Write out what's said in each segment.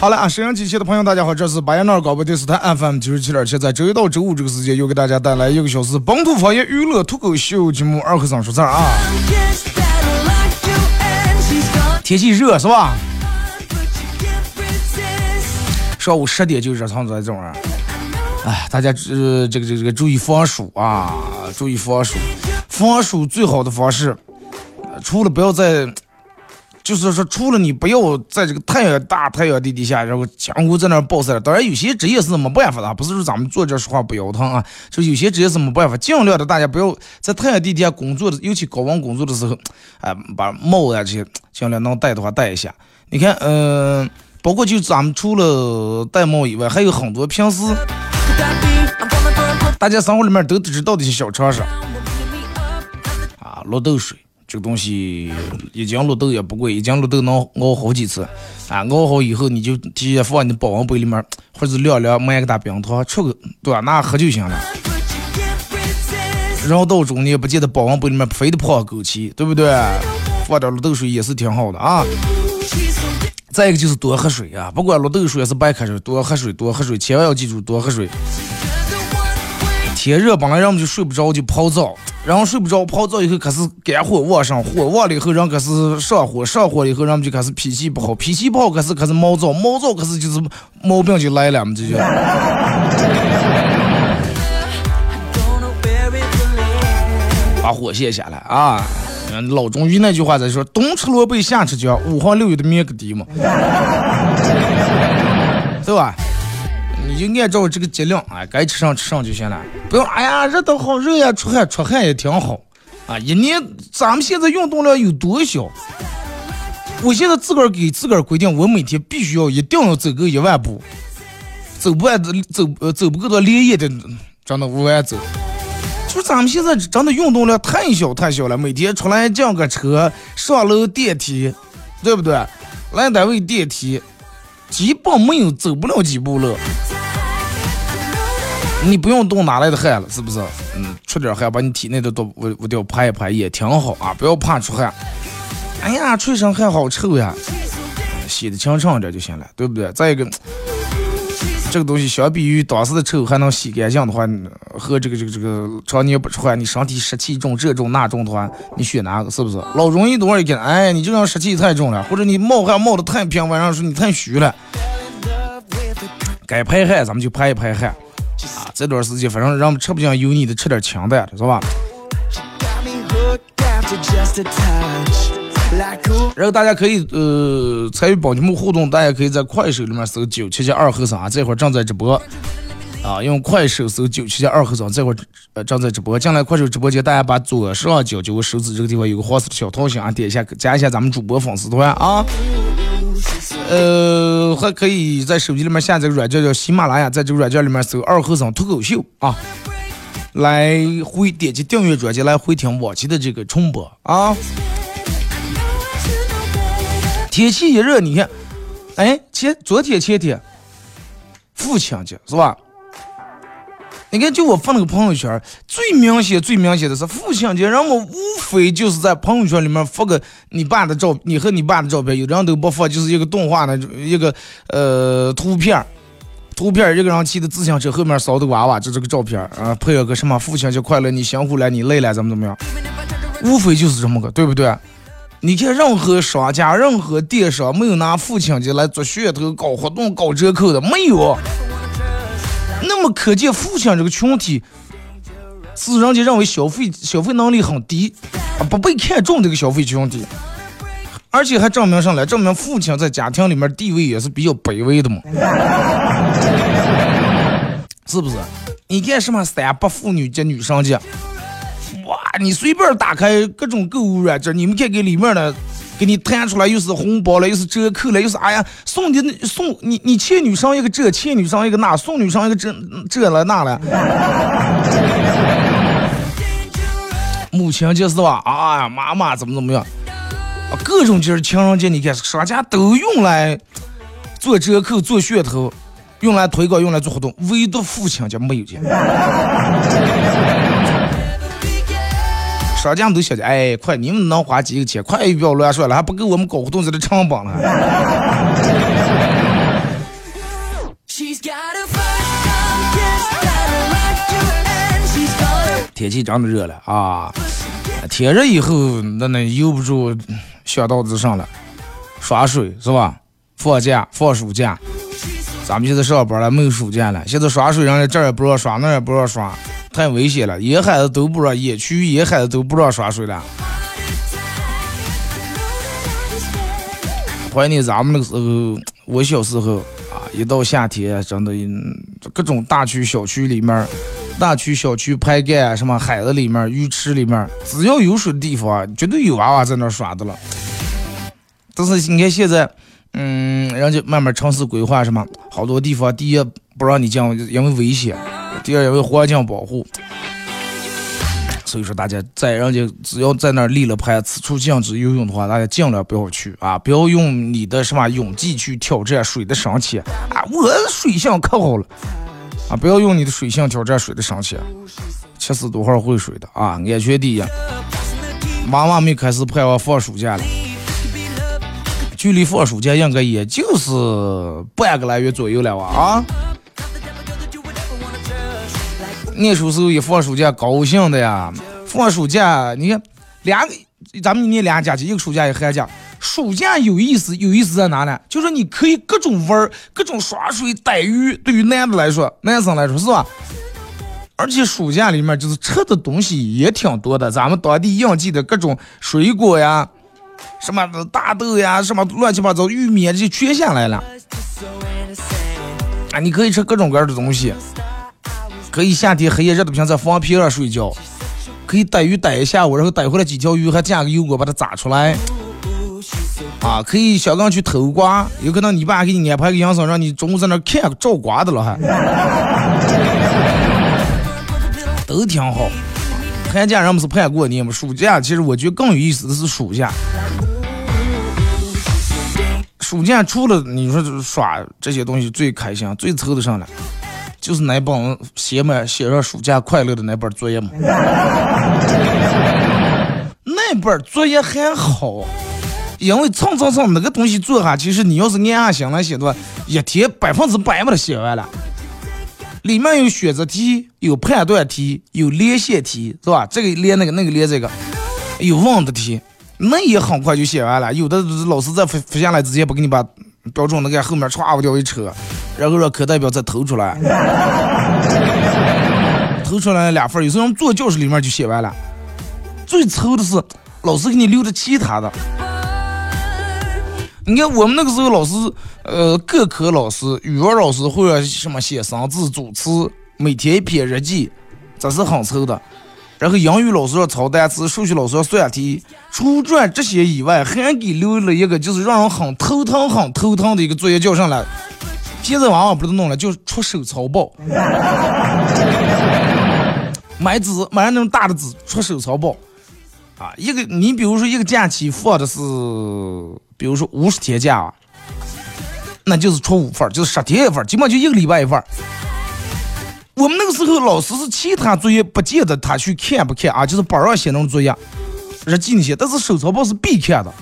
好了啊，沈阳机器的朋友大家好，这是白杨那广播电视台 FM 97.7，在周一到周五这个时间又给大家带来一个小时本土方言娱乐脱口秀节目《二和尚说事儿》啊。天气热是吧？上午10点就热成这种啊！哎，大家这个注意防暑啊，注意防暑。防暑最好的方式，除了不要在。就是说，除了你不要在这个太阳地底下，然后强过在那儿暴晒了。当然，有些职业是没办法的，不是说咱们坐这说话不腰疼啊。就有些职业是没办法，尽量的大家不要在太阳地底下工作的，尤其高温工作的时候，哎，把帽啊这些尽量能戴的话戴一下。你看，包括就咱们除了戴帽以外，还有很多平时大家生活里面都知道的一些小常识啊，落豆水。这个东西一斤绿豆也不贵，一斤绿豆能熬好几次，啊，熬好以后你就直接放你的保温杯里面，或者晾买个大冰糖，出个对吧、啊？那喝就行了。然后到中间不记得保温杯里面非得泡枸杞，对不对？放点绿豆水也是挺好的啊。再一个就是多喝水啊，不管绿豆水还是白开水，多喝水，千万要记住多喝水。天热本来人们就睡不着，就泡澡。然后睡不着，泡澡以后开始肝火旺上，火旺了以后人开始上火了以后人们就开始脾气不好开始毛躁开始就是毛病就来了，我们这就。把火卸下来啊！老中医那句话在说：冬吃萝卜夏吃姜，五黄六月的灭个敌嘛，对吧？你就按照这个剂量，哎，该吃上就行了，不用。哎呀，热得好热呀，出汗也挺好，啊，一年咱们现在运动量有多小？我现在自个儿给自个儿规定，我每天必须要一定要走个1万步，走不够的连夜的，真的5万走。就是咱们现在真的运动量太小了，每天出来降个车，上楼电梯，对不对？来单位电梯，基本没有走不了几步了。你不用动哪来的汗了，是不是？出点汗把你体内的都我掉排一排也挺好啊，不要怕出汗。哎呀，出身汗好臭呀，洗的清爽点就行了，对不对？再一个，这个东西相比于当时的臭还能洗干净的话，和这个常年不出汗，你身体湿气重这重那重的话，你选哪个？是不是？老中医多少一看，哎，你这样湿气太重了，或者你冒汗冒的太频繁，然后说你太虚了，该排汗咱们就排一排汗。啊，这段时间反正让我们吃不进油腻的，吃点清淡的，是吧？然后大家可以参与宝节目互动，大家可以在快手里面搜977二和尚啊，这会儿正在直播啊，用快手搜977二和尚，这会儿正在直播。进来快手直播间，大家把左上角就手指这个地方有个黄色的小桃心啊，点一下，加一下咱们主播粉丝团啊。还可以在手机里面下载个软件叫喜马拉雅，在这个软件里面搜二和尚脱口秀啊，来回点击订阅专辑来回听往期的这个重播啊。天气一热，你看，哎，前天父亲节是吧？你看，就我放了个朋友圈，最明显的是父亲节，然后无非就是在朋友圈里面发个你和你爸的照片，有的人都不发，就是一个动画的一个图片，一个人骑的自行车后面扫的娃娃，这个照片啊，配了个什么父亲节快乐，你辛苦了，你累了，怎么样，无非就是这么个，对不对？你看任何商家、任何电商没有拿父亲节来做噱头、搞活动、搞折扣的，没有。那么可见父亲这个群体是人家认为消费能力很低，不被看重这个消费群体，而且还证明上来，证明父亲在家庭里面地位也是比较卑微的嘛，是不是？你看什么三八妇女节、女生节，哇，你随便打开各种购物软件，你们看给里面的，给你弹出来又是红包了，又是折扣了，又是哎呀，送你欠女生一个这，欠女生一个那，送女生一个这了那了。母亲节是吧？啊，妈妈怎么样？各种就是情人节，你看商家都用来做折扣、做噱头，用来推广、用来做活动，唯独父亲节没有钱。商家都想着，哎，快你们能花几个钱，快不要乱说了，还不给我们搞活动这个成本了。天气真的热了啊！天热以后，那悠不住想到这上了，耍水是吧？放暑假，咱们现在上班了，没有暑假了。现在耍水，人家这也不让耍，那也不让耍，太危险了。野区野孩子都不让耍水了。怀念咱们那个时候，我小时候啊，一到夏天，真的各种大区小区里面。大区小区排盖什么海子里面鱼池里面，只要有水的地方绝对有娃娃在那耍的了。但是你看现在人家慢慢城市规划什么，好多地方第一不让你进，因为危险，第二因为环境保护，所以说大家在人家只要在那立了牌此处禁止游泳的话，大家尽量不要去啊，不要用你的什么泳技去挑战水的深浅啊，我水性可好了啊，不要用你的水性挑战水的深浅，70多号会水的啊，安全第一。妈妈们开始盼望放暑假了，距离放暑假应该也就是半个来月左右了啊。那时候也放暑假高兴的呀，放暑假你看咱们一年俩假期，一个暑假一个寒假。暑假有意思在哪呢？就是你可以各种玩，各种耍水逮鱼，对于男生来说是吧？而且暑假里面就是吃的东西也挺多的，咱们当地应季的各种水果呀，什么大豆呀，什么乱七八糟玉米啊，这些缺下来了啊，你可以吃各种各样的东西，可以夏天黑夜热的不行在房皮上睡觉，可以逮鱼逮一下午，然后逮回来几条鱼还加个油锅把它炸出来啊，可以小刚去偷瓜，有可能你爸给你安排个养生，让你中午在那看照瓜的了，还都挺好。寒假人们是盼过年嘛，暑假其实我觉得更有意思的是暑假。暑假除了你说耍这些东西最开心、最凑得上来，就是那帮写上暑假快乐的那本作业嘛。那本作业还好。因为蹭那个东西做哈，其实你要是按下想来写的话，一天100%把它写完了。里面有选择题，有判断题，有连线题，是吧？这个连那个，那个连这个，有问的题，那也很快就写完了。有的老师在复下来直接不给你把标准的在后面歘掉一扯，然后让课代表再投出来，投出来2分，有时候坐教室里面就写完了。最愁的是老师给你留着其他的。你看我们那个时候老师，各科老师，语文老师会让什么写生字、组词，每天一篇日记，这是很抽的。然后英语老师要抄单词，数学老师要算题。除了这些以外，还给留了一个就是让人很头疼的一个作业叫上来。现在往往不都弄了，就是出手抄报，买那种大的纸，出手抄报。啊，一个你比如说一个假期放的是，比如说50天假啊，那就是出5份，就是10天一份，基本就一个礼拜一份。我们那个时候老师是其他作业不见得他去看不看啊，就是本上写那种作业，日记那些，但是手抄报是必看的。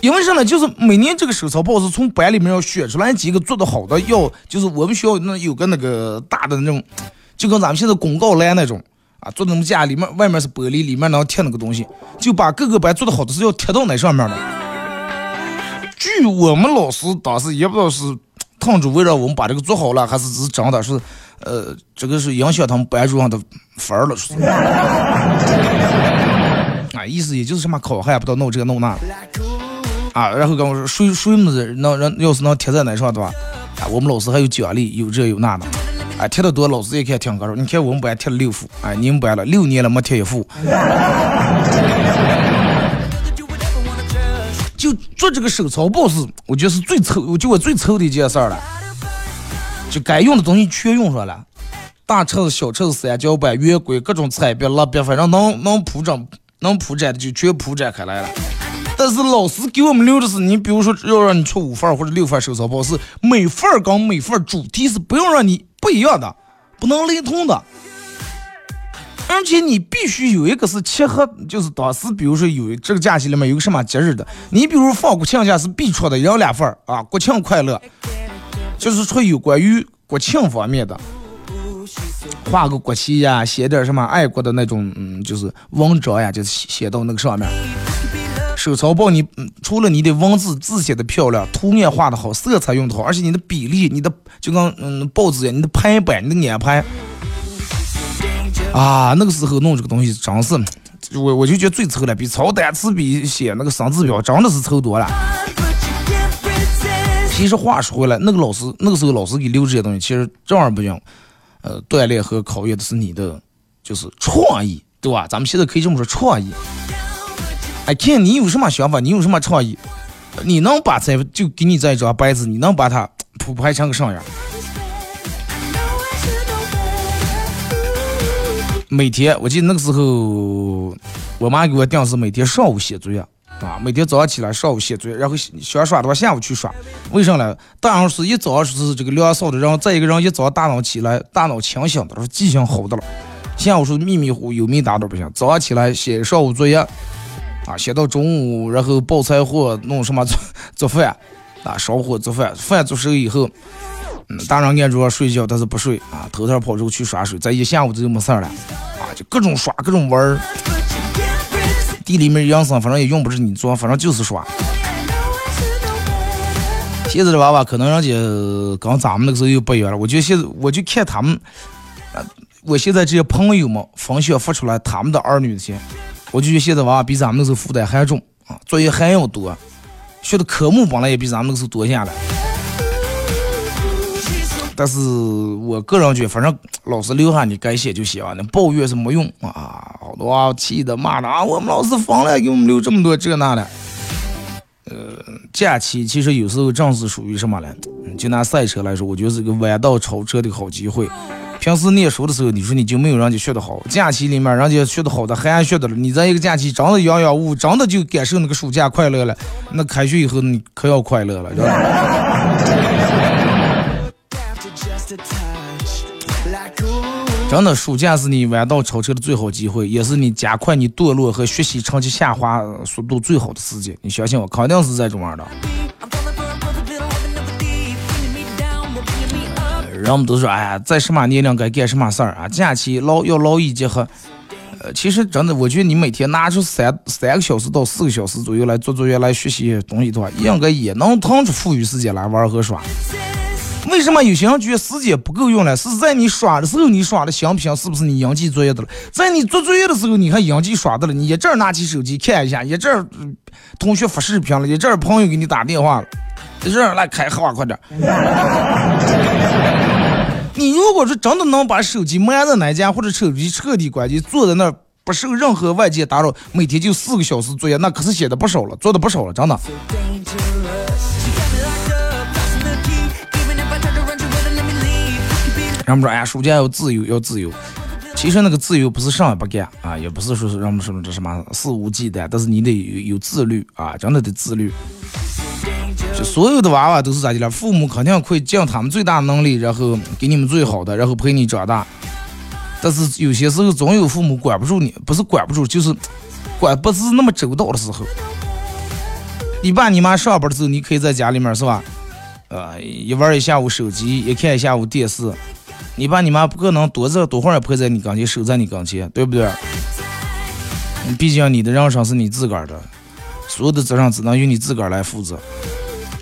因为啥呢？就是每年这个手抄报是从班里面要选出来几个做得好的，要就是我们学校那有个那个大的那种，就跟咱们现在广告栏那种。啊，做那么架里面外面是玻璃，里面能贴那个东西，就把各个班做的好的是要贴到那上面的。据我们老师当时也不知道是烫着围绕我们把这个做好了，还是只是真的是，这个是影响他们班主任的分了。啊，意思也就是什么考还不到弄这个弄那。啊，然后跟我说谁么子能要是能贴在那上对吧？啊，我们老师还有奖励，有这有那的。哎，贴的多，老师也看挺高手。你看我们班贴了6副，哎，你们班了6年了没贴1副。就做这个手抄报是，我觉得是最臭，就我最臭的一件事儿了。就该用的东西全用上了，大册子、小册子、三角板、圆规、各种彩笔、蜡笔，反正能铺展的就全铺展开来了。但是老师给我们留的是，你比如说要让你出5份或者6份手抄报，是每份跟每份主题是不用让你不一样的，不能雷同的。而且你必须有一个是切合，就是当时比如说有这个假期里面有个什么节日的，你比如放国庆假是必出的，也有2份啊，国庆快乐，就是说有关于国庆方面的，画个国旗呀，写点什么爱国的那种，就是文章呀，就是写到那个上面。手抄报你除了你的文字字写的漂亮，图案画的好，色彩用的好，而且你的比例，你的就跟报纸呀，你的排版，你的安排。啊，那个时候弄这个东西真是，我就觉得最臭了，比抄单词、比写那个生字表真的是臭多了。其实话说回来，那个时候老师给留这些东西，其实正儿不用，锻炼和考验的是你的就是创意，对吧？咱们现在可以这么说，创意。哎，看你有什么想法，你有什么创意，你能把这就给你这一张白纸，你能把它铺排成个啥样？每天我记得那个时候我妈给我定是每天上午写作业啊，每天早上起来上午写作业，然后想耍的话下午去耍。为啥呢？大人是一早上是这个聊骚的，然后再一个人一早大脑起来大脑清醒的，记性好的了，下午是迷迷糊有没打的不行。早上起来写上午作业啊，写到中午，然后包菜货弄什么做饭啊，烧火做饭，饭做熟以后大人按住睡觉，但是不睡啊，头天跑出去耍水，在一下午就没事了啊，就各种耍各种玩，地里面养生反正也用不着你做，反正就是耍。现在的娃娃可能人家跟咱们那个时候又不一样了，我觉得现在我就看他们，我现在这些朋友们分享发出来他们的儿女些，我就觉得现在娃娃比咱们那时候负担还重啊，作业还要多，学的科目本来也比咱们那个时候多下来。但是我个人觉得，反正老师留下你该写就写啊，那抱怨是没用啊，好多啊气的骂的啊，我们老师疯了，给我们留这么多这那的。假期其实有时候正是属于什么呢？就拿赛车来说，我觉得是个弯道超车的好机会。平时念书的时候，你说你就没有人家学得好，假期里面人家学得好的还学得了，你在一个假期长得洋洋物，长得就感受那个暑假快乐了，那开学以后你可要快乐了，知道吧？真的，暑假是你弯道超车的最好机会，也是你加快你堕落和学习成绩下滑速度最好的时机。你相信我，肯定是在这玩的。人们都说，哎呀，在什么年龄该干什么事儿啊？假期要劳逸结合。其实真的，我觉得你每天拿出3个小时到4个小时左右来做作业、来学习东西的话，应该也能腾出富裕时间来玩和耍。为什么有些人觉得时间不够用了？是在你耍的时候，你耍的行不行？是不是你应记作业的了？在你做作业的时候，你还应记耍的了？你一阵儿拿起手机看一下，一阵儿同学发视频了，一阵儿朋友给你打电话了，一阵儿来开黑话快点。你如果说真的能把手机埋在哪家，或者手机彻底关机，坐在那儿不受任何外界打扰，每天就4个小时作业，那可是写的不少了，做的不少了，真的。人们说，哎呀，暑假要自由，要自由。其实那个自由不是上也不干啊，也不是说让我们说这什么肆无忌惮，但是你得有自律啊，真的得自律。就所有的娃娃都是咋的了？父母肯定会尽他们最大能力，然后给你们最好的，然后陪你长大。但是有些时候总有父母管不住你，不是管不住，就是管不是那么周到的时候。你爸你妈上班的时候，你可以在家里面是吧？一玩一下午手机，一看一下午电视。你爸你妈不可能多会儿也陪在你跟前，守在你跟前，对不对？毕竟你的人生是你自个儿的，所有的责任只能由你自个儿来负责，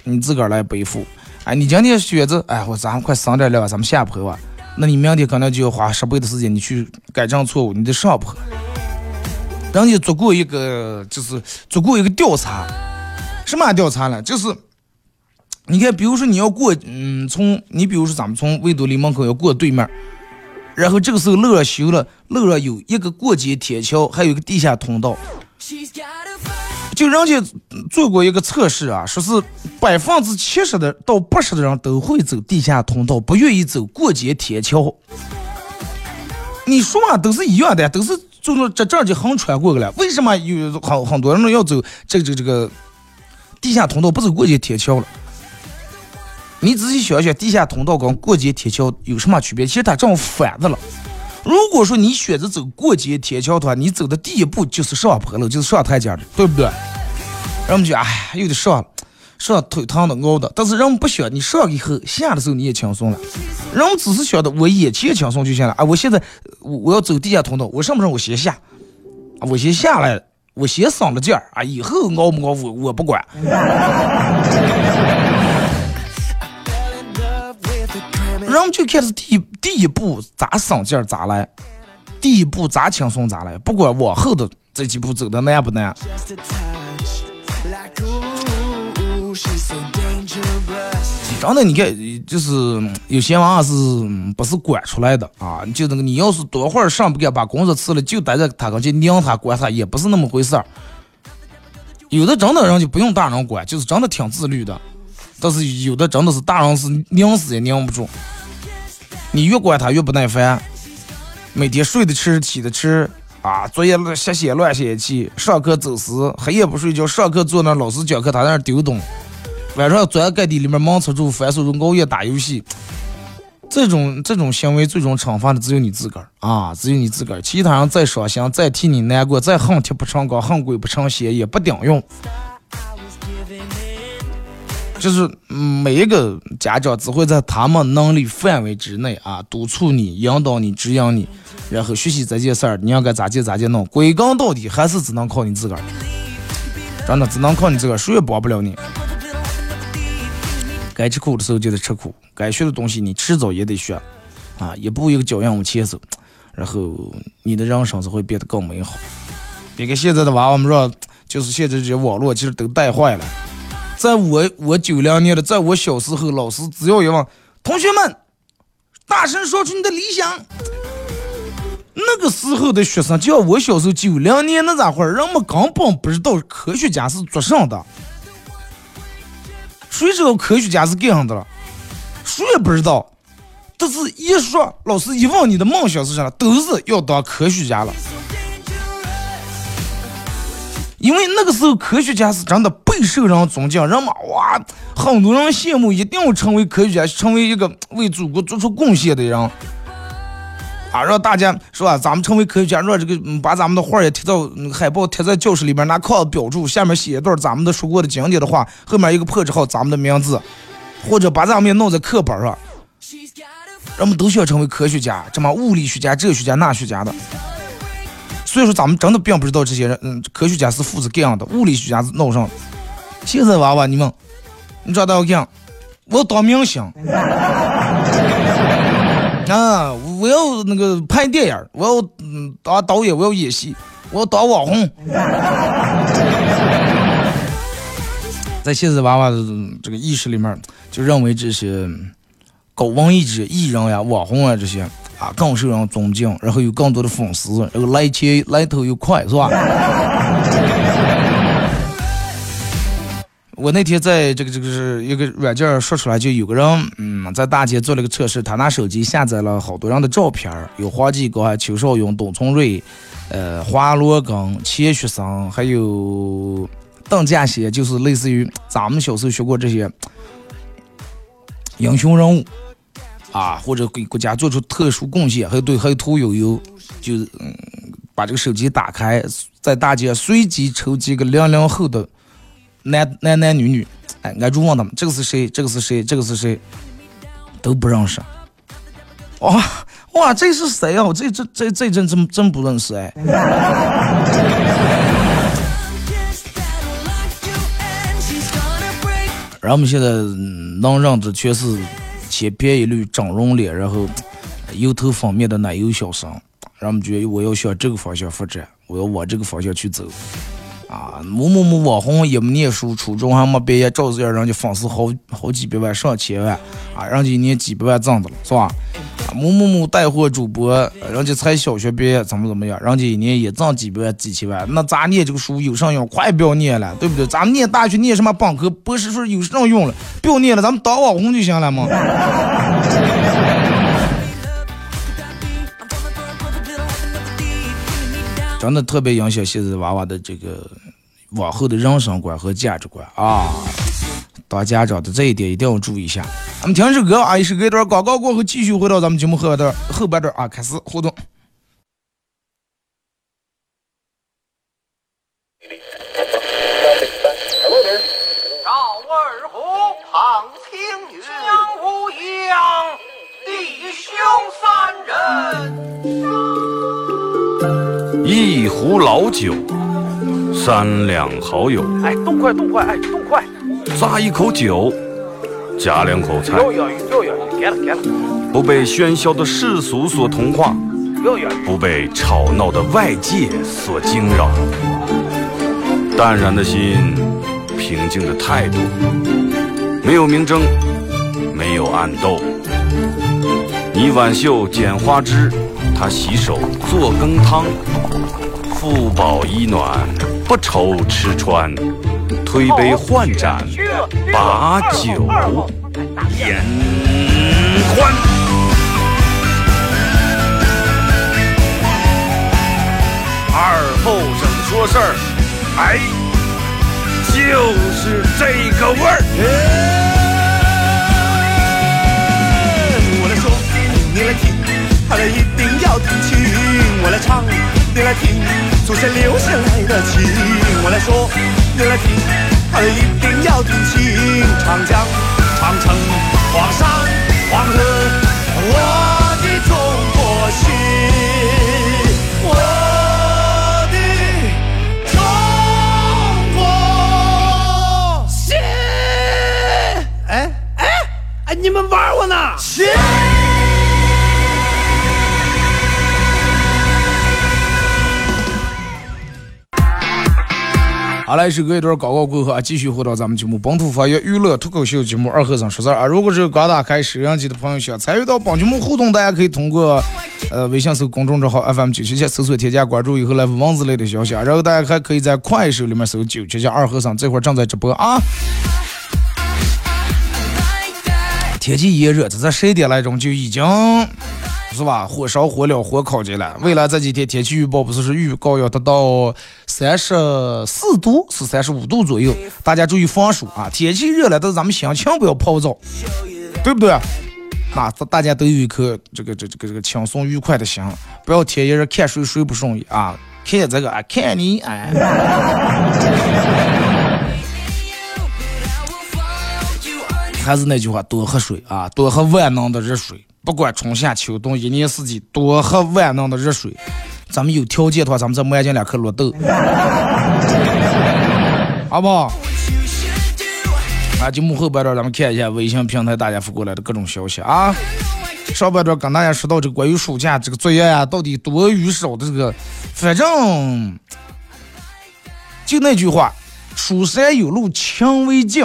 你自个儿来背负。哎，你今天选择，哎，咱们快省点料，咱们下坡吧。那你明天可能就要花10倍的时间，你去改正错误，你得上坡。人家做过一个，就是做过一个调查，什么调查呢？就是你看，比如说你要过，比如说咱们从维多利门口要过对面，然后这个时候路上修了，路上有一个过街铁桥，还有一个地下通道。就人家做过一个测试啊，说是70%的到80%的人都会走地下通道，不愿意走过街铁桥。你说嘛，都是一样的，都是。就这就横穿过去了，为什么有很多人要走这个地下通道，不走过街铁桥了？你仔细想想，地下通道跟过街铁桥有什么区别？其实它正反着了。如果说你选择走过街铁桥的话，你走的第一步就是上坡了，就是上台阶了，对不对？人们就哎，又得上了，上腿疼的熬的。但是人们不想你上以后下的时候你也轻松了。人们只是晓得我眼前轻松就行了啊！我现在我要走地下通道，我上不上我先下，我先下来了，我先省了劲儿啊！以后熬不熬我不管。人们就开始第一步咋省劲儿咋来，第一步咋轻松咋来，不管往后的这几步走的难不难。真的，你看，就是有些娃是不是管出来的啊？就那个，你要是多会儿上不干，把工作辞了，就待在他跟前，让他管他，也不是那么回事儿。有的真的人就不用大人管，就是真的挺自律的。但是有的真的是大人是拧死也拧不住，你越管他越不耐烦，每天睡的吃，起的吃。啊，作业瞎写乱写去，上课走时，黑夜不睡觉，上课坐那老师讲课，他在那丢东，晚上钻在盖地里面忙扯住，翻手中熬夜打游戏，这种行为最终惩罚的只有你自个儿啊，只有你自个儿，其他人再伤心，再替你难过，再恨铁不成钢，恨鬼不成鞋，也不顶用。就是每一个家长只会在他们能力范围之内啊，督促你、引导你、指引你，然后学习这件事儿，你要该咋接弄。归根到底，还是只能靠你自个儿，真的只能靠你自个儿，谁也帮不了你。该吃苦的时候就得吃苦，该学的东西你迟早也得学，啊，一步一个脚印往前走，然后你的人生才会变得更美好。别看现在的娃娃们说，就是现在这些网络其实都带坏了。在我90年的，在我小时候，老师只要一问同学们，大声说出你的理想。那个时候的学生，就像我小时候90年那咋会儿，人们根本不知道科学家是做啥的，谁知道科学家是干啥的了？谁也不知道。但是一说老师一问你的梦想是啥，都是要当科学家了。因为那个时候科学家是真的备受人尊敬，人嘛哇，很多人羡慕，一定要成为科学家，成为一个为祖国做出贡献的人啊！让大家是吧，咱们成为科学家，让这个把咱们的画也贴到海报，贴在教室里边，拿框标注，下面写一段咱们的说过的经典的话，后面一个破折号咱们的名字，或者把咱们也弄在课本上，人们都需要成为科学家，什么物理学家、哲学家、那学家的。所以说咱们真的并不知道这些人，科学家是负责这样的，物理学家是闹上的。现在娃娃你们，你找到我讲，我要当明星啊，我要那个拍电影，我要当导演，我要演戏，我要当网红。在现在娃娃的这个意识里面，就认为这些搞文艺之艺人呀、网红啊这些。啊，更受人尊敬，然后有更多的粉丝，然后来头又快，是吧？我那天在这个是一个软件说出来，就有个人，在大街做了个测试，他拿手机下载了好多人的照片，有黄继光、邱少云、董存瑞、华罗庚、钱学森，还有邓稼先，就是类似于咱们小时候学过这些英雄人物。啊，或者给国家做出特殊贡献，还有屠呦呦，就把这个手机打开，在大街随机抽几个00后的男女，哎，挨住问他们这个是谁，这个是谁，这个是谁，都不认识。哇，这是谁啊？这真不认识哎。然后我们现在男人这全是千篇一律整容脸，然后油头粉面的奶油小生，让我们觉得我要向这个方向发展，我要往这个方向去走啊！某网红也没念书，初中还没毕业，照这样人家粉丝好几百万、上千万啊，人家一年几百万挣的了，是吧？某带货主播，人家才小学毕业，怎么样？人家一年也挣几百万、几千万，那咱念这个书有啥用？快不要念了，对不对？咱们念大学念什么本科、博士说有啥用了？不要念了，咱们当网红就行了嘛。真的特别影响现在娃娃的这个往后的人生观和价值观啊！当家长的这一点一定要注意一下。咱们听首歌啊，一首歌一段广告过后，继续回到咱们节目后半段啊，开始互动。赵二虎，唐廷女，江无恙，弟兄三人。一壶老酒，三两好友。哎，动快！哎，动快！咂一口酒，夹两口菜。又给了。不被喧嚣的世俗所同化，不被吵闹的外界所惊扰。淡然的心，平静的态度，没有明争，没有暗斗。你挽袖剪花枝，他洗手做羹汤。腹饱衣暖，不愁吃穿，推杯换盏，把酒言欢。二后生说事儿，哎，就是这个味儿。我来说，你来听，他来一定要听清。我来唱，你来听。祖先留下来的情，我来说，你来听，他一定要听清。长江、长城、黄山、黄河，我的中国心，我的中国心。哎，你们玩我呢？行。好嘞，是隔一段广告过后啊，继续回到咱们节目本土方言娱乐脱口秀节目二和尚说事儿啊。如果是刚打开摄像机的朋友，想参与到本节目互动，大家可以通过微信搜公众账号 FM977 搜索添加关注以后来文字类的消息啊。然后大家还可以在快手里面搜977二和尚，这会儿正在直播啊。天气炎热，这在10点来钟就已经是吧？火烧、火燎、火烤起来。未来这几天天气预报不是预告要达到34度是35度左右，大家注意防暑啊！天气热了，但是咱们心情不要暴躁，对不对？啊，大家都有一颗这个轻松愉快的心，不要天一热看谁睡不顺眼啊，看这个啊，看你哎。还是那句话，多喝水啊，多喝万能的热水。不管春夏秋冬，一年四季多喝万能的热水。咱们有条件的话，咱们再买进2颗绿豆，好不好？啊，节目后半段咱们看一下微信平台大家发过来的各种消息啊。上半段跟大家说到这个关于暑假这个作业啊，到底多与少的这个，反正就那句话，蜀山有路勤为径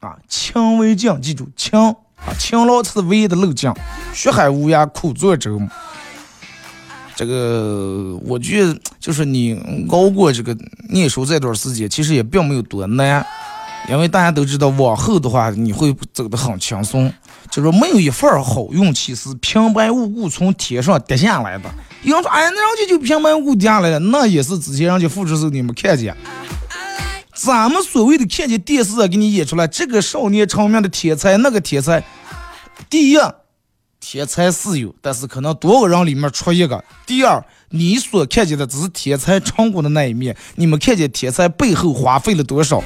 啊，勤为径，记住勤。啊，勤劳是唯一的路径。学海无涯苦作舟嘛。这个我觉得就是你熬过这个念书这段时间，其实也并没有多难，因为大家都知道，往后的话你会走得很轻松。就是没有一份好运气是平白无故从天上跌下来的。有人说，哎，那人家就平白无故跌下来了，那也是之前人家复制时候你们看见。咱们所谓的看见电视啊，给你演出来这个少年成名的天才，那个天才，第一，天才是有，但是可能多个人里面出一个；第二，你所看见的只是天才成功的那一面，你们看见天才背后花费了多少，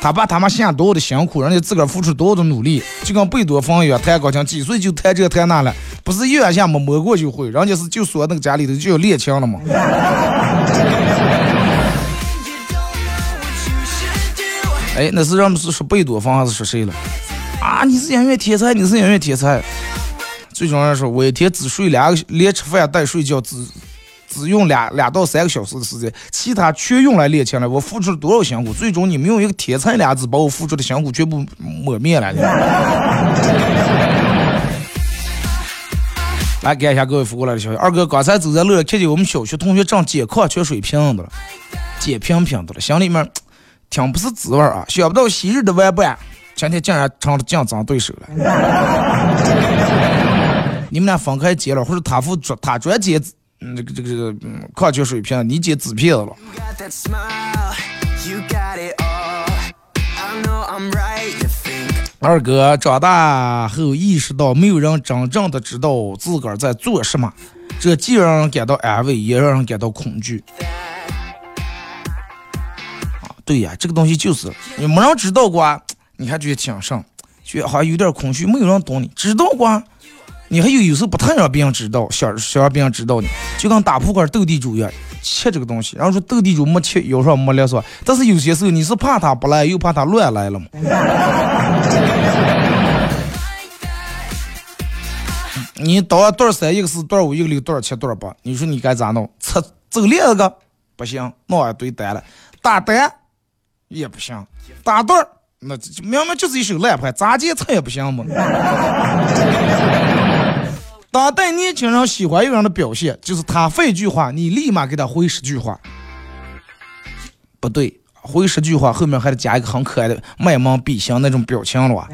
他爸他妈下多少的辛苦，人家自个儿付出多少的努力，就跟贝多芬一样，弹钢琴几岁就弹这弹那了，不是一下没摸过就会，人家是就说那个家里头就要练枪了嘛。哎，那是让我们是说贝多芬还是说谁了？啊，你是演员天才，你是演员天才。最重要是我一天只睡连吃饭带睡觉，只用2到3个小时的时间，其他全用来练琴了。我付出了多少辛苦？最终你们用一个天才俩字把我付出的辛苦全部抹灭了。来感谢一下各位扶过来的小学二哥，刚才走在路上看见我们小学同学正解矿泉水瓶子了，解瓶瓶子了，心里面挺不是滋味啊！想不到昔日的玩伴，前天竟然成了竞争对手了。你们俩分开解了，或者他专解这个矿泉水瓶，你解纸片子了。二哥长大后意识到，没有人真正的知道自个儿在做什么，这既让人感到安慰，也让人感到恐惧。啊，对呀，这个东西就是你没人知道过，你还觉得挺上，觉得好像有点空虚，没有人懂你；知道过，你还有时候不太让别人知道，想让别人知道你，就跟打扑克斗地主一样。切这个东西，然后说斗地主没切，有时候没来说，但是有些时候你是怕他不来，又怕他乱来了嘛。你到多少3，1个4，多少5，1个6，多少7，多少8，你说你该咋弄？走另一个不行，弄一堆单了，打单也不行，打对那明明就是一手烂牌，砸接菜也不行嘛。当代年轻人喜欢一个人的表现，就是他说一句话，你立马给他回10句话。不对，回10句话后面还得加一个很可爱的卖萌比心那种表情了吧。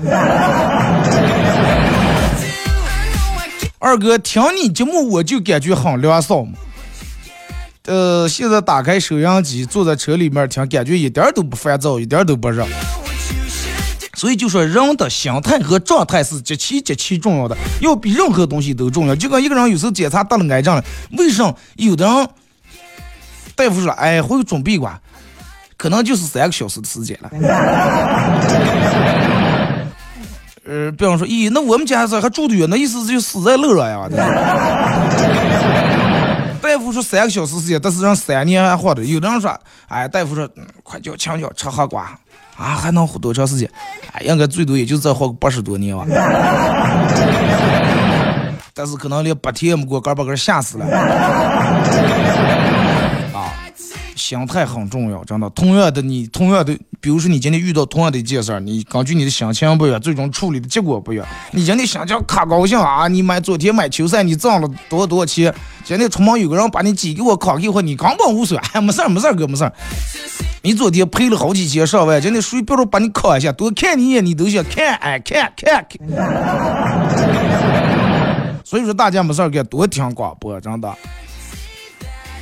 二哥，听你节目我就感觉很凉爽嘛。现在打开收音机，坐在车里面听，感觉一点都不烦躁，一点都不热。所以就说人的心态和状态是极其重要的，要比任何东西都重要。就跟一个人有时候检查得了癌症了，为什么有的人大夫说哎会准备吧，可能就是3个小时的时间了。比方说咦，那我们家还住得远，那意思就死在路上呀。大夫说3个小时时间，但是让3年还活着。有的人说哎，大夫说快叫强叫吃喝瓜啊，还能活多长时间？哎，应该最多也就再活个80多年吧。但是可能连8天也没过，把个吓死了。啊，心态很重要，真的。同样的，比如说你今天遇到同样的一件事，你根据你的心情不一样，最终处理的结果不一样。你今天心情可高兴啊，你昨天买球赛你挣了多少钱？今天出门有个人把你挤给我扛给我，你根本无所谓，哎，没事儿哥，没事儿。你昨天赔了好几千上万，今天谁别说把你考一下，多看你一眼你都想看，哎，看。所以说大家没事该多听广播，真的。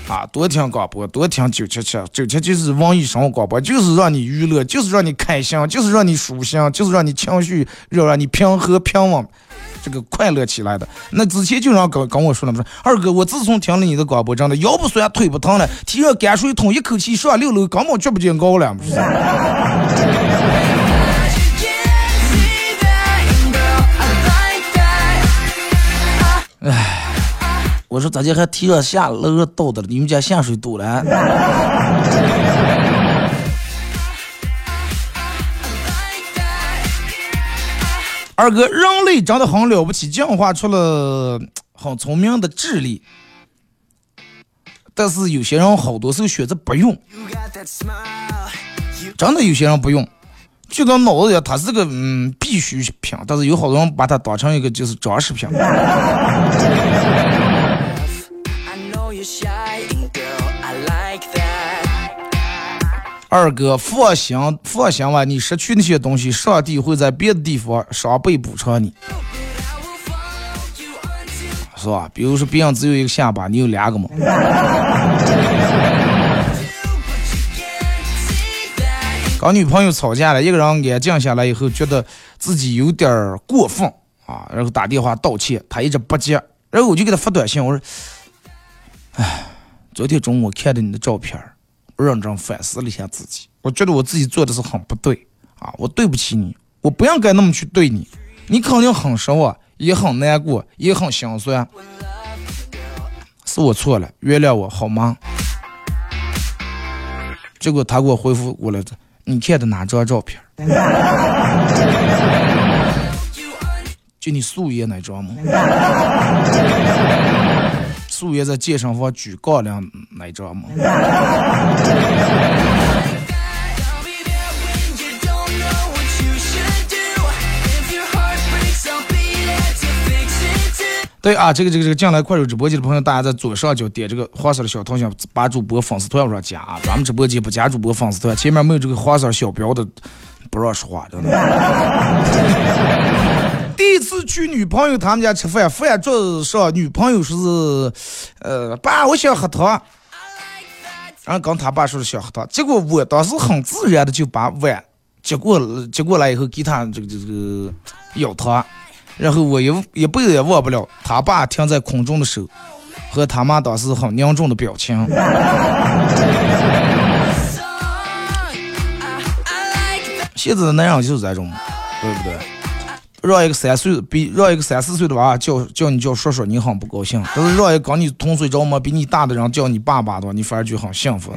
啊，多听广播，多听977，977就是文艺生活广播，就是让你娱乐，就是让你开心，就是让你舒心，就是让你情绪热，让你平和平稳，这个快乐起来的。那之前就让跟我说了，二哥，我自从听了你的广播，真的腰不酸腿不疼了，提着泔水桶一口气上6楼，根本就不见高了。唉，我说咱家还提着下楼倒的，你们家下水堵了。二哥，人类真的很了不起，进化出了很聪明的智力，但是有些人好多时候选择不用，真的有些人不用，就跟脑子一样，它是个必需品，但是有好多人把它当成一个就是装饰品。二哥，放心吧，你失去那些东西，上帝会在别的地方双倍补偿你，是吧？比如说别人只有一个下巴，你有2个嘛。跟女朋友吵架了，一个人安静下来以后，觉得自己有点过分啊，然后打电话道歉，他一直不接，然后我就给他发短信，我说：“哎，昨天中午我看了你的照片。”认真反思了一下自己，我觉得我自己做的是很不对啊！我对不起你，我不应该那么去对你，你肯定很失望，也很难过，也很心酸，是我错了，原谅我好吗？结果他给我回复过来的，你看的哪张照片？就你素颜那张吗？素颜在健身房举杠铃那张吗？对啊，这个进来快手直播间的朋友，大家在左上角点这个花色的小头像，把主播粉丝团往上加啊。咱们直播间不加主播粉丝团，前面没有这个花色小标的，不让说话，真的。第一次去女朋友他们家吃饭，饭桌上女朋友说是，爸，我想喝汤，然后跟他爸说是想喝汤，结果我当时很自然的就把碗接过来以后给他这个舀汤。然后我一辈子也忘不了他爸停在空中的手和他妈当时很凝重的表情。现在的男人就是这种，对不对？让一个3、4岁的娃娃叫你叫叔叔，你很不高兴；但是让一个跟你同岁着嘛比你大的人叫你爸爸的话，你反而就很幸福。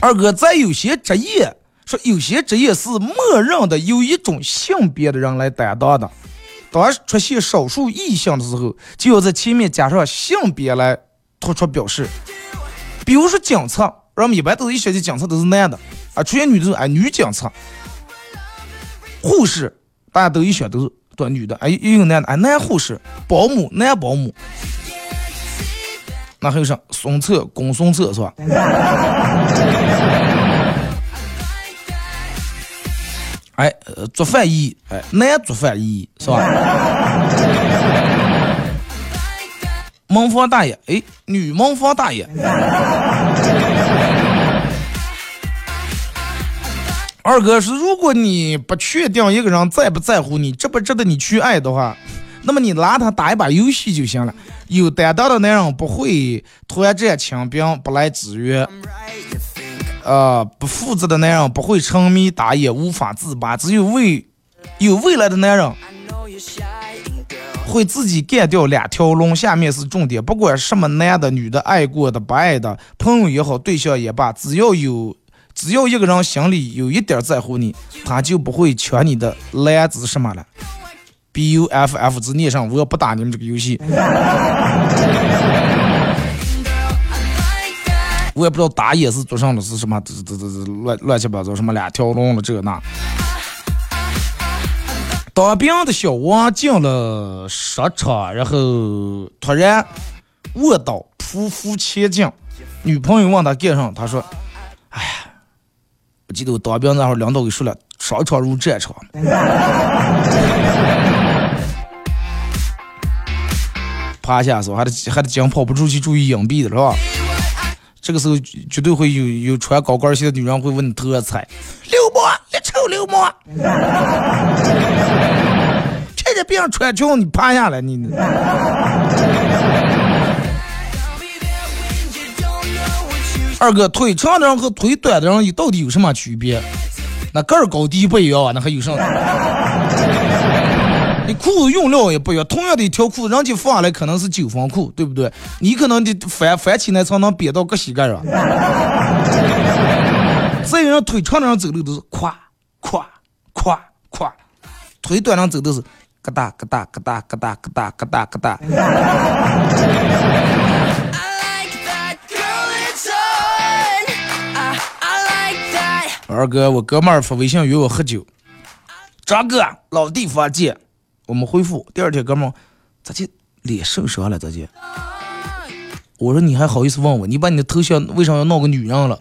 二哥，在有些职业是默认的由一种性别的人来担当的，当出现少数异性的时候，就要在前面加上性别来突出表示。比如说警察，人们一般都是一学期警察都是男的，啊，出现女的，哎，女警察；护士，大家都一学都是对女的，哎，也有男的，哎，男护士；保姆，男保姆。那还有啥？孙厕、公孙厕是吧？哎，做饭衣，哎，男做饭衣是吧？门房大爷，哎，女门房大爷。二哥是，如果你不确定一个人在不在乎你，值不值得你去爱的话，那么你拉他打一把游戏就行了。有担当的男人不会团战抢兵，不来制约；不负责的男人不会沉迷打野无法自拔。只有未来的男人会自己干掉2条龙。下面是重点，不管什么男的、女的、爱过的、不爱的、朋友也好、对象也罢，只要一个人心里有一点在乎你，他就不会抢你的篮子什么了。BUFF 字念上，我要不打你们这个游戏。我也不知道打野是做上的是什么，乱七八糟什么2条龙了这那。当兵的小王进了商场，然后突然卧倒匍匐前进，女朋友问他干上，他说：“哎呀，我记得我当兵那会儿领导给说了，商场如战场。”趴下手还得讲跑不出去，注意隐蔽的是吧？这个时候绝对会有穿高跟鞋的女人会问你特菜，流氓，你臭流氓！天天别人穿裙你趴下来你。二哥，腿长的人和腿短的人到底有什么区别？那个儿高低不一样啊，那还有啥？你裤子用料也不一样，同样的一条裤子，人家放下来可能是9分裤，对不对？你可能得翻起来才能憋到个膝盖上。再有人腿长的人走路都是夸夸夸夸，腿短的人走都是咯哒咯哒咯哒咯哒咯哒咯哒咯哒。二哥，我哥们儿发微信约我喝酒，张哥，老地方见。我们恢复。第二天哥们儿，咋这脸受伤了？咋这？我说你还好意思问我？你把你的头像为啥要闹个女人了？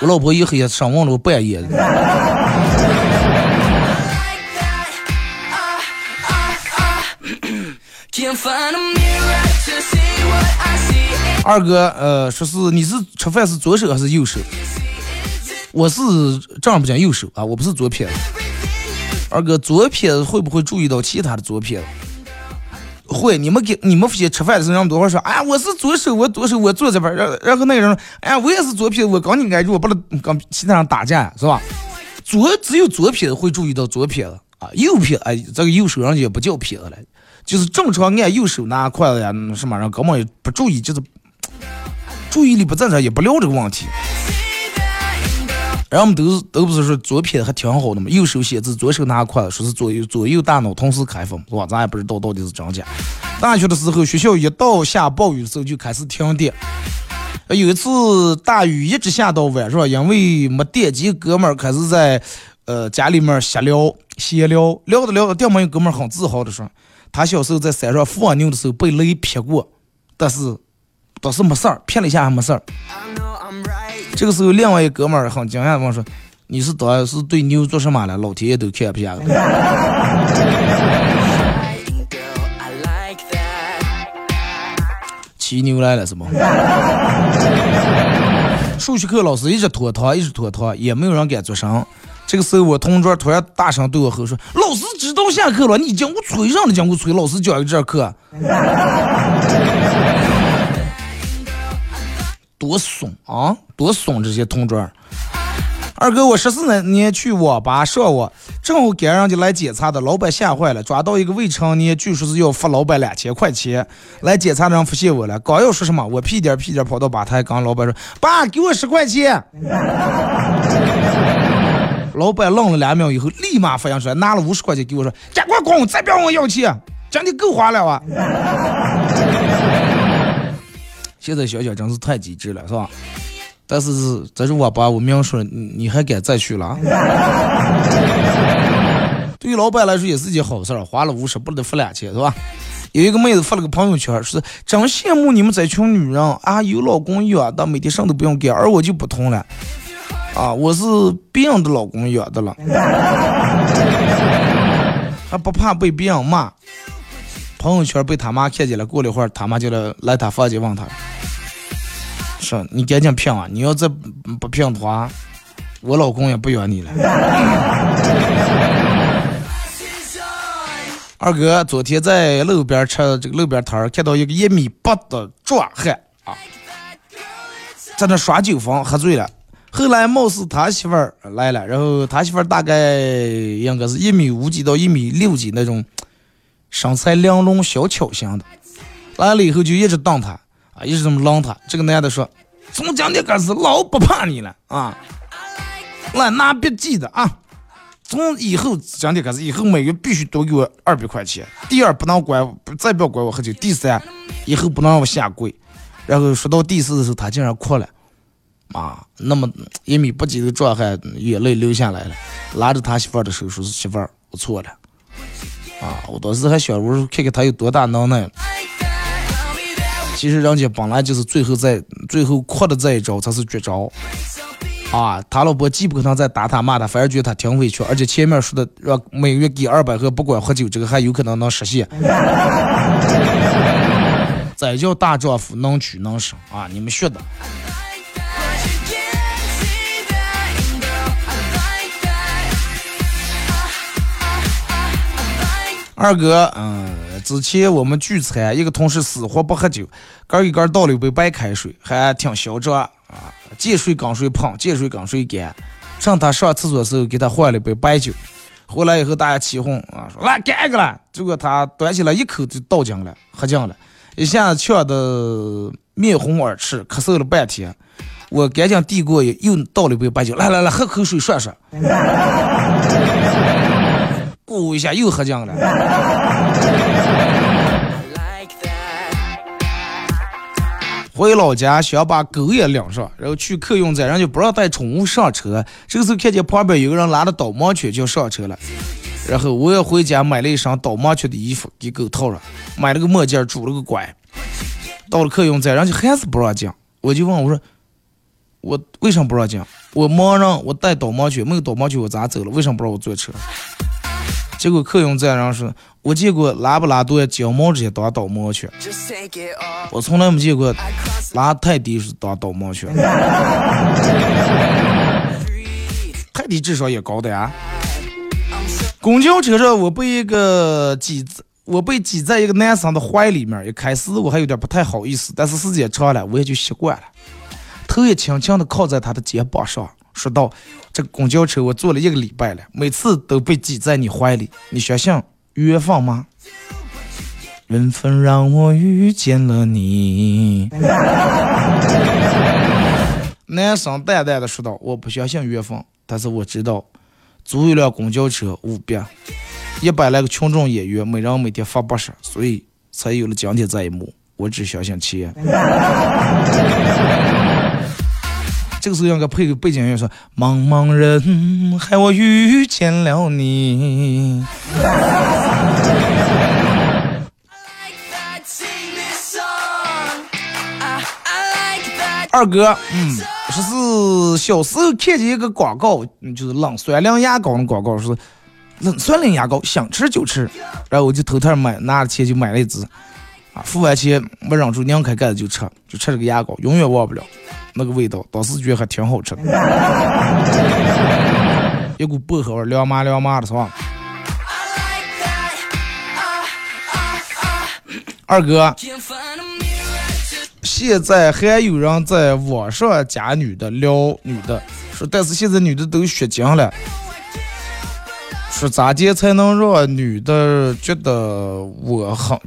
我老婆一黑上忘了我半夜。二哥，说是你是吃饭是左手还是右手？我是正儿八经右手啊，我不是左撇子。二哥，左撇子会不会注意到其他的左撇子？会，你们夫妻吃饭的时候，让多会说，哎，我是左手，我左手，我坐这边，然后那个人说，哎，我也是左撇子，我刚你挨住，我不能跟其他人打架，是吧？只有左撇子会注意到左撇子啊，右撇子，哎，这个右手人家也不叫撇子了，就是正常按右手拿筷子呀什么，然后根本也不注意，就是注意力不正常，也不聊这个问题。人们都不是说左撇还挺好的嘛，右手写字左手拿筷子，说是左右大脑同时开放，是吧？咱也不知道到底是真假。大学的时候，学校一到下暴雨的时候就开始停电。有一次大雨一直下到晚上，因为没电，几哥们儿开始在家里面闲聊，聊着聊着，电门有哥们儿很自豪的说，他小时候在山上放牛的时候被雷劈过，但是没事儿，骗了一下还没事儿。这个时候另外一哥们儿很惊讶地说，你是到底是对牛做什么了，老天爷都看不下来。骑牛来了是吗？数学课老师一直拖堂，也没有人敢做声。这个时候我同桌突然大声对我吼说，老师知道下课了，你讲过催让的，讲过催老师讲一节课。多怂啊，多怂这些同桌。二哥我14年去网吧上网，正好给人家来检查的，老板吓坏了，抓到一个未成年，据说是要罚老板2000块钱。来检查的人发现我了，刚要说什么，我屁颠跑到吧台跟老板说，爸给我10块钱。老板愣了2秒以后，立马反应出来，拿了50块钱给我说，赶快滚，再不要我要钱，讲你够花了啊。现在小小真是太机智了，是吧？但是这是我把我明说，你还敢再去了啊？对于老板来说也是件好事儿，花了50不得付2000，是吧？有一个妹子发了个朋友圈，说真羡慕你们这群女人啊，有老公养的，每天上都不用干，而我就不同了啊，我是别人的老公养的了，还不怕被别人骂。朋友圈被他妈看见了，过了一会儿他妈就来他房间问他，说你赶紧骗我，你要再不骗的话，我老公也不养你了。二哥昨天在路边吃这个路边摊，看到一个1.8米的壮汉啊，在那耍酒疯，喝醉了。后来貌似他媳妇儿来了，然后他媳妇儿大概应该是1.5米到1.6米那种，身材玲珑小巧型的，来了以后就一直瞪他啊，一直这么扔他。这个男的说，从今天开始老不怕你了啊，来拿笔记的啊，从以后今天开始，以后每月必须多给我200块钱。第二，不能拐，再不要拐我喝酒。第三，以后不能让我下跪。然后说到第四的时候，他竟然哭了。啊，那么1.8米的壮汉眼泪流下来了，拉着他媳妇儿的手说：“媳妇儿，我错了。”啊，我当时还想，我说看看他有多大能耐。其实人家本来就是最后哭的这一招才是绝招。啊，他老婆既不可能再打他骂他，反而觉得他挺委屈，而且前面说的让每月给200盒不管喝酒，这个还有可能实现。再叫大丈夫能屈能伸啊！你们学的。二哥，之前我们聚餐，一个同事死活不喝酒，干一干倒了一杯白开水，还挺嚣张啊！见水跟水碰，见水跟水干。趁他上厕所的时候，给他换了一杯白酒。回来以后，大家起哄啊，说来干一个了。结果他端起来一口就倒进了，喝进了，一下子呛得面红耳赤，咳嗽了半天。我赶紧递过去，又倒了一杯白酒，来，喝口水涮涮。咕一下又喝酱了。回老家想把狗也领上，然后去客运站，人家不让带宠物上车。这个时候看见旁边有个人拿着导盲犬就上车了，然后我也回家买了一身导盲犬的衣服给狗套上，买了个墨镜，拄了个拐。到了客运站，人家还是不让进，我就问我说，我为什么不让进？我盲人，我带导盲犬，没有导盲犬我咋走了？为什么不让我坐车？结果客运站上说，我见过拉布拉多、金毛这些当导盲犬，我从来没见过拉泰迪是当导盲犬。泰迪至少也高的呀。公交车上我被挤在一个男生的怀里面，一开始我还有点不太好意思，但是时间长了我也就习惯了，头也轻轻的靠在他的肩膀上，说到这个公交车我坐了1个礼拜了，每次都被挤在你怀里，你想想缘分吗？缘分让我遇见了你。男生淡淡的说道：“我不相信缘分，但是我知道，租一辆公交车500，100来个群众演员，每人每天发80，所以才有了今天这一幕。我只相信钱。”这个时候应该配个背景音乐，说：“茫茫人海，我遇见了你。”二哥，说是小时候看见一个广告，就是冷酸灵牙膏的广告，说冷酸灵牙膏想吃就吃，然后我就偷偷拿着钱就买了一支，付完钱没忍住拧开盖子就吃，这个牙膏永远忘不了那个味道，当时觉得还挺好吃的，一股薄荷味，凉麻凉麻的是吧？二哥。现在还有人在网上加女的撩女的，说但是现在女的都学精了，说咋接才能让女的觉得我很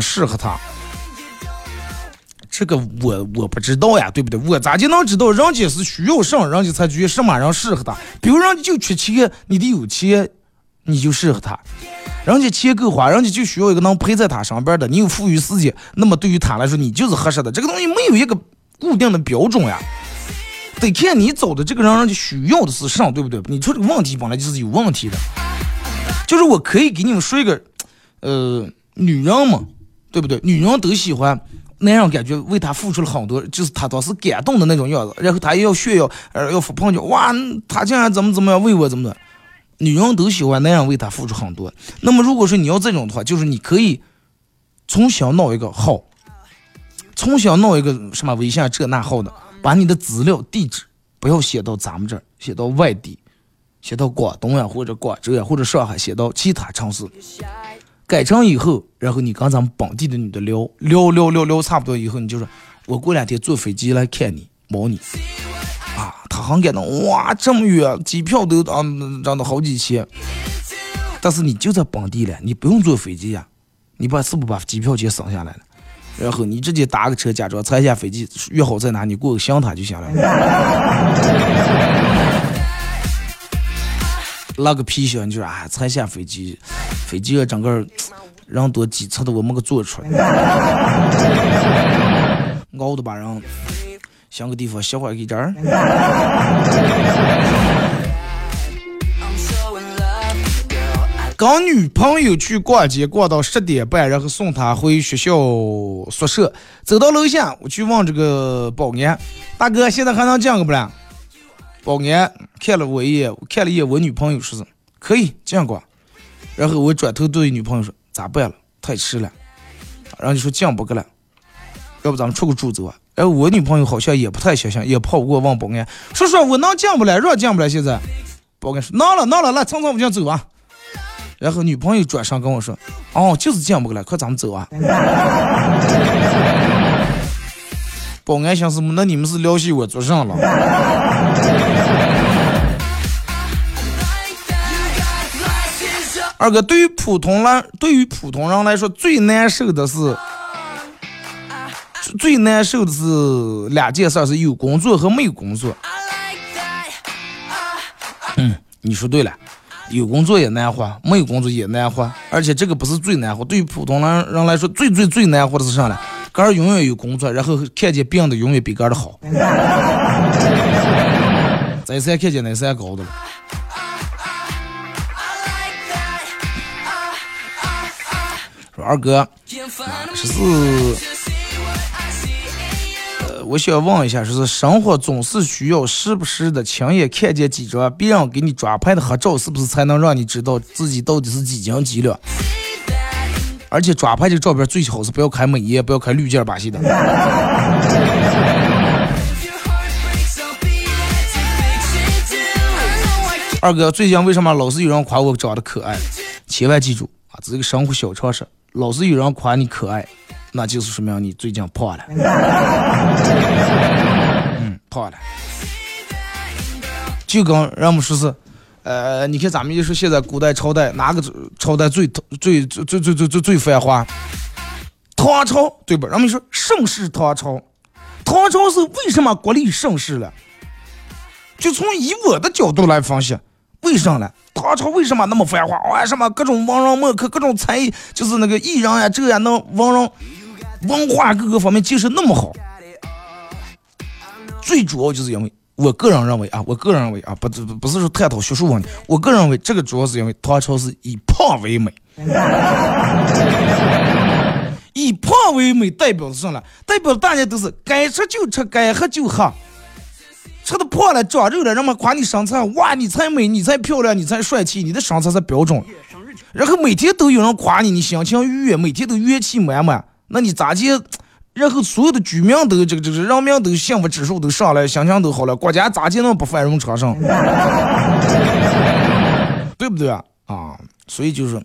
适合她？这个我不知道呀，对不对？我咋就能知道人家是需要什么，人家才觉得什么人适合她？比如人家就缺钱，你得有钱，你就适合她。人家钱够花，人家就需要一个能陪在他身边的。你有富裕世界，那么对于他来说，你就是合适的。这个东西没有一个固定的标准呀，得看你走的这个人，人家需要的是什么，对不对？你说这个问题本来就是有问题的。就是我可以给你们说一个，女人嘛，对不对？女人都喜欢男人，感觉为他付出了很多，就是他当时感动的那种样子，然后他也要炫耀，要发朋友圈，哇，他竟然怎么样为我怎么的。女人都喜欢男人为她付出很多，那么如果说你要这种的话，就是你可以从小闹一个号，从小闹一个什么微信这那号的，把你的资料地址不要写到咱们这儿，写到外地，写到广东呀，或者广州呀，或者上海，写到其他城市，改成以后，然后你跟咱们本地的女的聊差不多以后，你就说我过2天坐飞机来看你毛你啊，他很感动，哇，这么远，机票都涨到好几千。但是你就在本地了，你不用坐飞机呀，你把机票钱省下来了，然后你直接打个车，假装踩下飞机，约好在哪，你过个香塔就行了，拉个皮箱，你就踩下飞机，飞机整个人多挤车的，我没个坐出来，熬的把人。想个地方消化一点儿。刚女朋友去逛街，逛到10点半，然后送她回学校宿舍。走到楼下，我去问这个保安大哥，现在还能进个不了？保安看了我一眼，看了一眼我女朋友，说是可以进过。然后我转头对女朋友说：“咋办了？太迟了。”然后就说进不过了，要不咱们出个主子吧。哎，我女朋友好像也不太相信，也跑不过问保安，说我能进不来，若进不来现在。保安说闹了，来蹭蹭我就走啊。然后女朋友转身跟我说，就是进不来，快咱们走啊。保安想什么？那你们是撩起我做上了。二哥，对于普通人来说，最难受的是2件事，是有工作和没有工作。你说对了，有工作也难活，没有工作也难活，而且这个不是最难活，对于普通人来说，最难活的是啥呢？个人永远有工作，然后看见病的永远比个人的好。再三看见那三高的了。说二哥，我想问一下，说是生活总是需要时不时的亲眼看见几张别人给你抓拍的合照，是不是才能让你知道自己到底是几斤几两？而且抓拍这个照片最好是不要开美颜，不要开滤镜把戏的。二哥，最近为什么老是有人夸我长得可爱？千万记住啊，这是个生活小常识，老是有人夸你可爱，那就是说明你最近胖了。胖了。就跟人们说是，你看咱们就说现在古代朝代，哪个朝代最繁华？唐朝，对吧？人们说盛世唐朝，唐朝时为什么国力盛世了？就从以我的角度来分析，为什么呢？唐朝为什么那么繁华啊？什么各种文人墨客，各种才艺，就是那个艺人啊，这啊那文人文化各个方面其实那么好。最主要就是因为我个人认为啊，不是说探讨学术问题，我个人认为这个主要是因为唐朝是以胖为美。以胖为美代表是什么？代表大家都是该吃就吃，该喝就喝。吃的胖了长肉了，人们夸你身材，哇，你才美，你才漂亮，你才帅气，你的身材才标准。然后每天都有人夸你，你心情愉悦，每天都元气满满，那你咋接？然后所有的居民都这个人民都幸福指数都上来，心情都好了，国家咋接能不繁荣昌盛？对不对啊？所以就是